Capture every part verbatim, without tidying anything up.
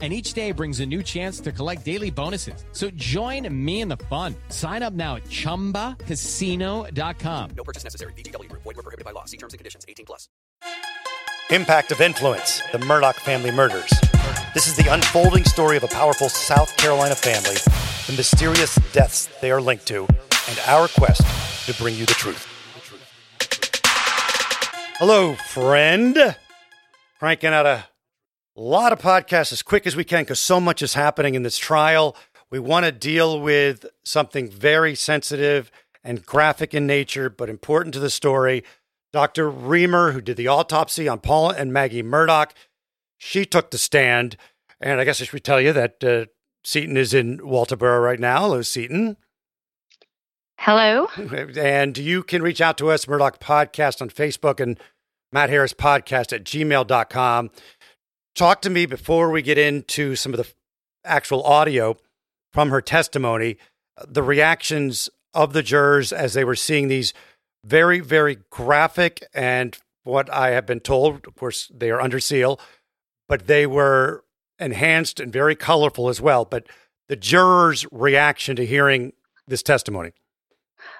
and each day brings a new chance to collect daily bonuses. So join me in the fun. Sign up now at chumba casino dot com. No purchase necessary. V G W. Void where prohibited by law. See terms and conditions. eighteen plus. Impact of Influence, the Murdaugh family murders. This is the unfolding story of a powerful South Carolina family, the mysterious deaths they are linked to, and our quest to bring you the truth. Hello, friend. Cranking out a lot of podcasts as quick as we can because so much is happening in this trial. We want to deal with something very sensitive and graphic in nature, but important to the story. Doctor Riemer, who did the autopsy on Paul and Maggie Murdaugh, she took the stand. And I guess I should tell you that uh, Seton is in Walterboro right now. Hello, Seton. Hello. And you can reach out to us, Murdaugh Podcast on Facebook and Matt Harris Podcast at gmail dot com. Talk to me before we get into some of the actual audio from her testimony, the reactions of the jurors as they were seeing these very, very graphic and what I have been told, of course, they are under seal, but they were enhanced and very colorful as well. But the jurors' reaction to hearing this testimony.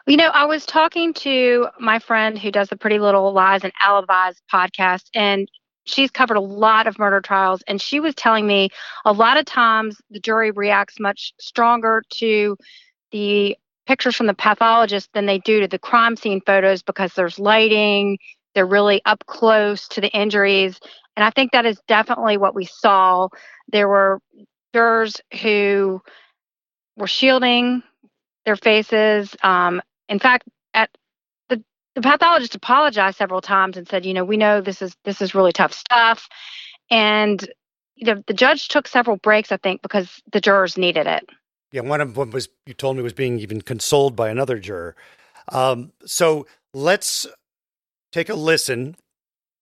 You know, I was talking to my friend who does the Pretty Little Lies and Alibis podcast, and she's covered a lot of murder trials, and she was telling me a lot of times the jury reacts much stronger to the pictures from the pathologist than they do to the crime scene photos because there's lighting, they're really up close to the injuries, and I think that is definitely what we saw. There were jurors who were shielding their faces. Um, in fact, at the, the pathologist apologized several times and said, you know, we know this is this is really tough stuff. And the, the judge took several breaks, I think, because the jurors needed it. Yeah, one of them was, you told me, was being even consoled by another juror. Um, so let's take a listen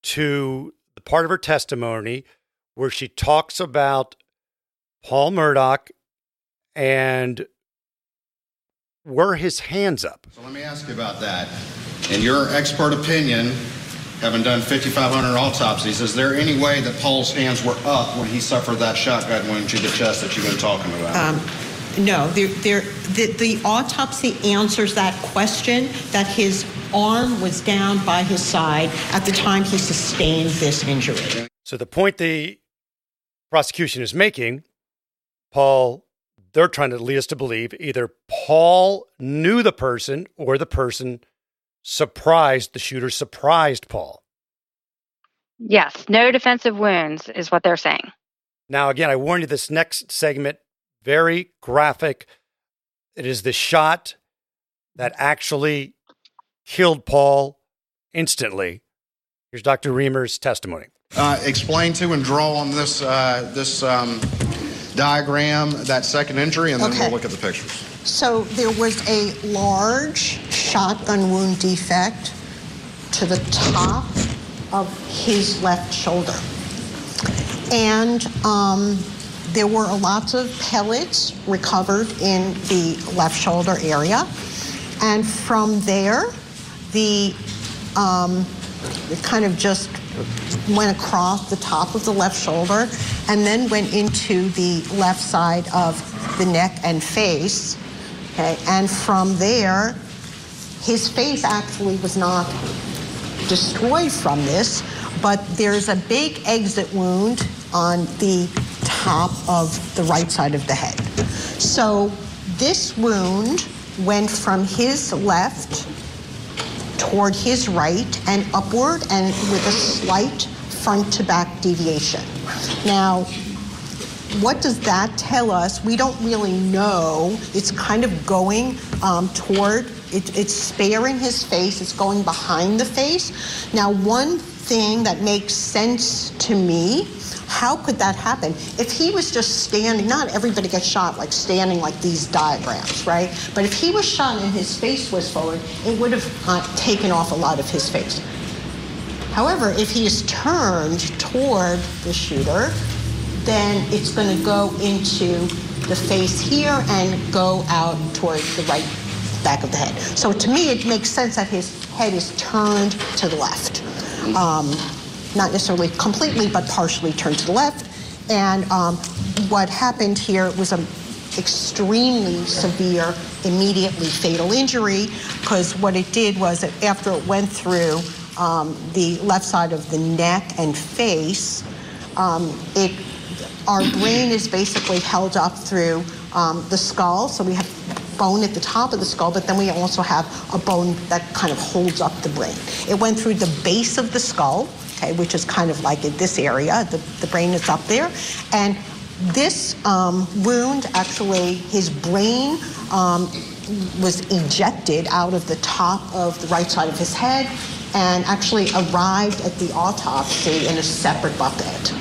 to the part of her testimony where she talks about Paul Murdaugh and were his hands up. So let me ask you about that. In your expert opinion, having done fifty-five hundred autopsies, is there any way that Paul's hands were up when he suffered that shotgun wound to the chest that you've been talking about? Um. No, they're, they're, the, the autopsy answers that question, that his arm was down by his side at the time he sustained this injury. So the point the prosecution is making, Paul, they're trying to lead us to believe either Paul knew the person or the person surprised, the shooter surprised Paul. Yes, no defensive wounds is what they're saying. Now, again, I warned you this next segment, very graphic. It is the shot that actually killed Paul instantly. Here's Doctor Riemer's testimony. Uh, explain to and draw on this uh, this um, diagram, that second injury, and then okay. We'll look at the pictures. So there was a large shotgun wound defect to the top of his left shoulder. And... Um, There were lots of pellets recovered in the left shoulder area. And from there, the um, it kind of just went across the top of the left shoulder and then went into the left side of the neck and face. Okay, and from there, his face actually was not destroyed from this, but there's a big exit wound on the top of the right side of the head. So this wound went from his left toward his right and upward and with a slight front to back deviation. Now, what does that tell us? We don't really know. It's kind of going um, toward, it, it's sparing his face, it's going behind the face. Now, one thing that makes sense to me, how could that happen? If he was just standing, not everybody gets shot like standing like these diagrams, right? But if he was shot and his face was forward, it would have not taken off a lot of his face. However, if he is turned toward the shooter, then it's going to go into the face here and go out toward the right back of the head. So to me, it makes sense that his head is turned to the left. Um, not necessarily completely, but partially turned to the left. And um, what happened here was an extremely severe, immediately fatal injury, because what it did was that after it went through um, the left side of the neck and face, um, it, our brain is basically held up through um, the skull. So we have bone at the top of the skull, but then we also have a bone that kind of holds up the brain. It went through the base of the skull, okay, which is kind of like in this area, the, the brain is up there. And this um, wound, actually, his brain um, was ejected out of the top of the right side of his head and actually arrived at the autopsy in a separate bucket.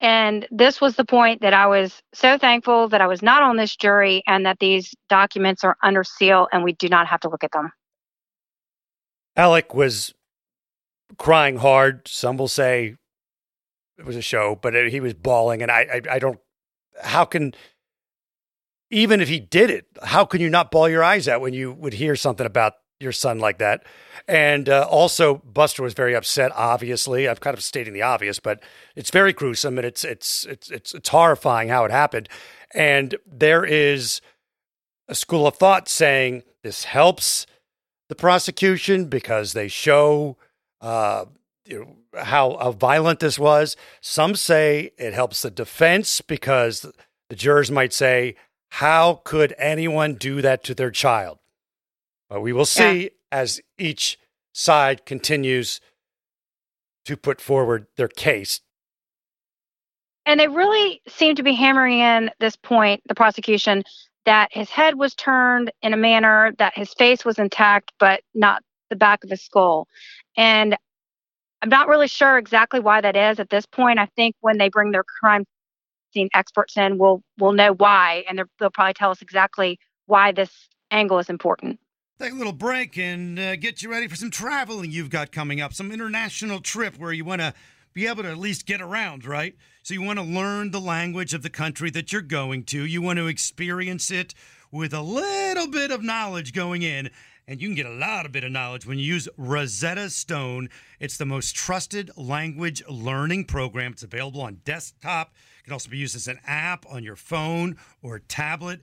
And this was the point that I was so thankful that I was not on this jury and that these documents are under seal and we do not have to look at them. Alec was crying hard. Some will say it was a show, but it, he was bawling. And I, I, I don't, how can, even if he did it, how can you not bawl your eyes out when you would hear something about your son like that? And uh, also Buster was very upset, obviously. I'm kind of stating the obvious, but it's very gruesome and it's it's it's it's, it's horrifying how it happened. And there is a school of thought saying this helps the prosecution because they show uh, you know, how, how violent this was. Some say it helps the defense because the jurors might say, how could anyone do that to their child? But we will see yeah. as each side continues to put forward their case. And they really seem to be hammering in this point, the prosecution, that his head was turned in a manner that his face was intact, but not the back of his skull. And I'm not really sure exactly why that is at this point. I think when they bring their crime scene experts in, we'll, we'll know why, and they'll probably tell us exactly why this angle is important. Take a little break and uh, get you ready for some traveling you've got coming up, some international trip where you want to be able to at least get around, right? So you want to learn the language of the country that you're going to. You want to experience it with a little bit of knowledge going in, and you can get a lot of bit of knowledge when you use Rosetta Stone. It's the most trusted language learning program. It's available on desktop. It can also be used as an app on your phone or tablet.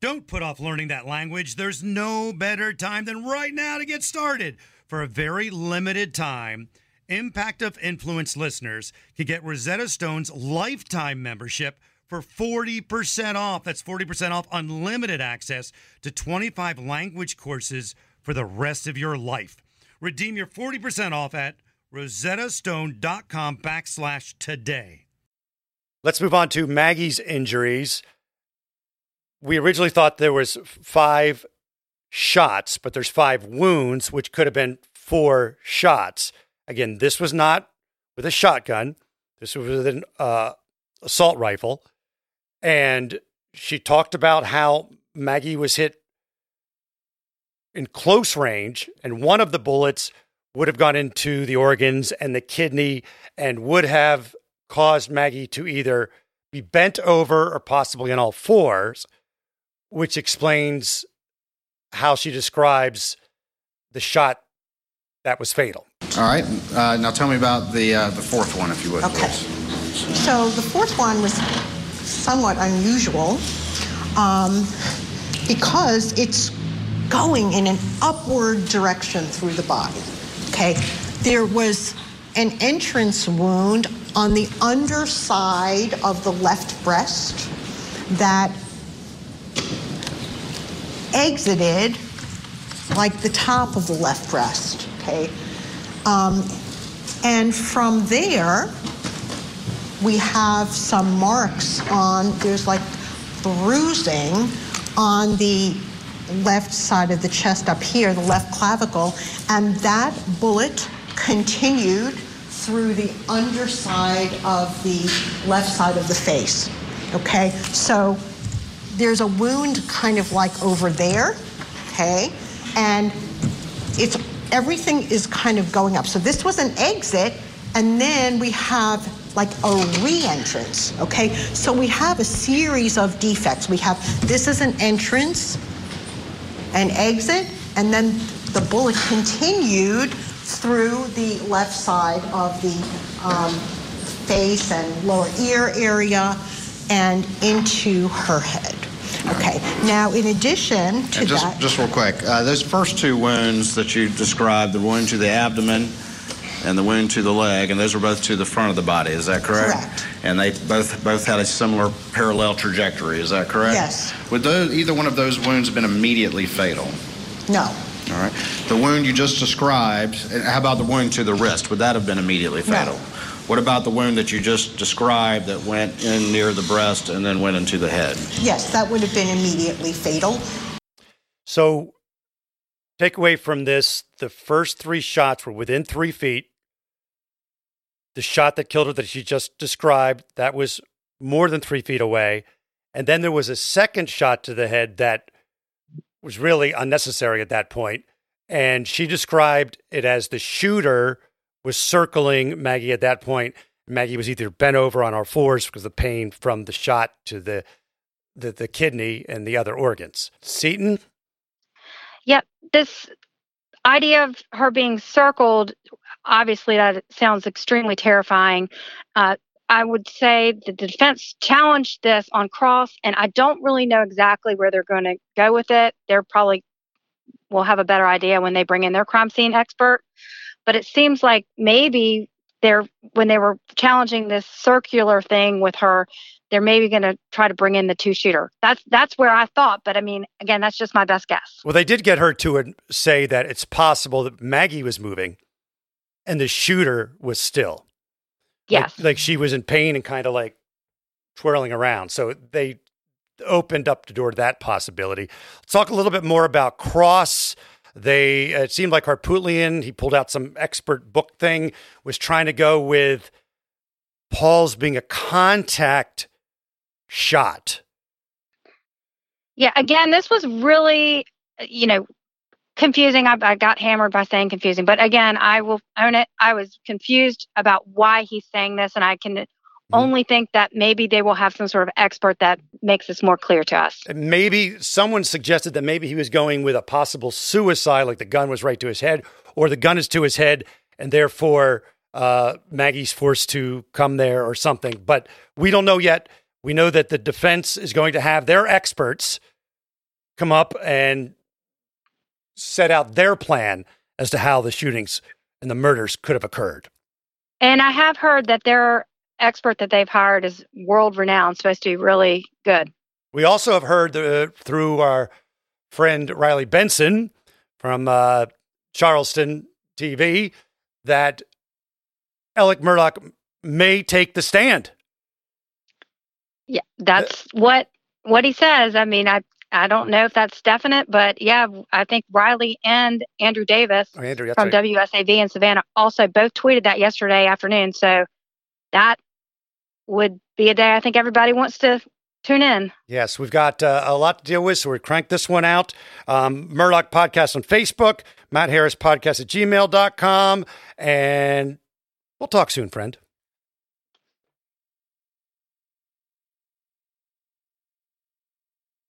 Don't put off learning that language. There's no better time than right now to get started. For a very limited time, Impact of Influence listeners can get Rosetta Stone's lifetime membership for forty percent off. That's forty percent off unlimited access to twenty-five language courses for the rest of your life. Redeem your forty percent off at rosettastone.com backslash today. Let's move on to Maggie's injuries. We originally thought there was five shots, but there's five wounds, which could have been four shots. Again, this was not with a shotgun. This was with an uh, assault rifle. And she talked about how Maggie was hit in close range, and one of the bullets would have gone into the organs and the kidney and would have caused Maggie to either be bent over or possibly on all fours, which explains how she describes the shot that was fatal. All right. Uh, now tell me about the uh, the fourth one, if you would. Okay. Please. So the fourth one was somewhat unusual um, because it's going in an upward direction through the body. Okay. There was an entrance wound on the underside of the left breast that exited like the top of the left breast, okay? Um, and from there, we have some marks on, there's like bruising on the left side of the chest up here, the left clavicle, and that bullet continued through the underside of the left side of the face, okay? So there's a wound kind of like over there, okay? And it's, everything is kind of going up. So this was an exit, and then we have like a re-entrance, okay? So we have a series of defects. We have, this is an entrance, an exit, and then the bullet continued through the left side of the um, face and lower ear area and into her head. Okay, now in addition to just, that... Just real quick, uh, those first two wounds that you described, the wound to the abdomen and the wound to the leg, and those were both to the front of the body, is that correct? Correct. And they both both had a similar parallel trajectory, is that correct? Yes. Would those, either one of those wounds have been immediately fatal? No. All right. The wound you just described, how about the wound to the wrist? Would that have been immediately fatal? No. What about the wound that you just described that went in near the breast and then went into the head? Yes, that would have been immediately fatal. So, take away from this, the first three shots were within three feet. The shot that killed her that she just described, that was more than three feet away. And then there was a second shot to the head that was really unnecessary at that point. And she described it as the shooter was circling Maggie at that point. Maggie was either bent over on all fours because of the pain from the shot to the, the, the kidney and the other organs. Seton? Yep. This idea of her being circled, obviously that sounds extremely terrifying. Uh, I would say the defense challenged this on cross, and I don't really know exactly where they're going to go with it. They're probably will have a better idea when they bring in their crime scene expert. But it seems like maybe they're, when they were challenging this circular thing with her, they're maybe going to try to bring in the two-shooter. That's that's where I thought, but I mean, again, that's just my best guess. Well, they did get her to say that it's possible that Maggie was moving and the shooter was still. Yes. Like, like she was in pain and kind of like twirling around. So they opened up the door to that possibility. Let's talk a little bit more about Cross. They, it seemed like Harpootlian, he pulled out some expert book thing, was trying to go with Paul's being a contact shot. Yeah, again, this was really, you know, confusing. I, I got hammered by saying confusing, but again, I will own it. I was confused about why he's saying this, and I can mm. only think that maybe they will have some sort of expert that makes this more clear to us. And maybe someone suggested that maybe he was going with a possible suicide, like the gun was right to his head, or the gun is to his head, and therefore uh, Maggie's forced to come there or something, but we don't know yet. We know that the defense is going to have their experts come up and set out their plan as to how the shootings and the murders could have occurred. And I have heard that their expert that they've hired is world-renowned, supposed to be really good. We also have heard uh, through our friend Riley Benson from uh, Charleston T V that Alec Murdaugh may take the stand. Yeah, that's what what he says. I mean, I, I don't know if that's definite, but yeah, I think Riley and Andrew Davis oh, Andrew, from right. W S A V in Savannah also both tweeted that yesterday afternoon. So that would be a day I think everybody wants to tune in. Yes, we've got uh, a lot to deal with, so we cranked this one out. Um, Murdaugh Podcast on Facebook, Matt Harris Podcast at gmail dot com, and we'll talk soon, friend.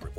Group.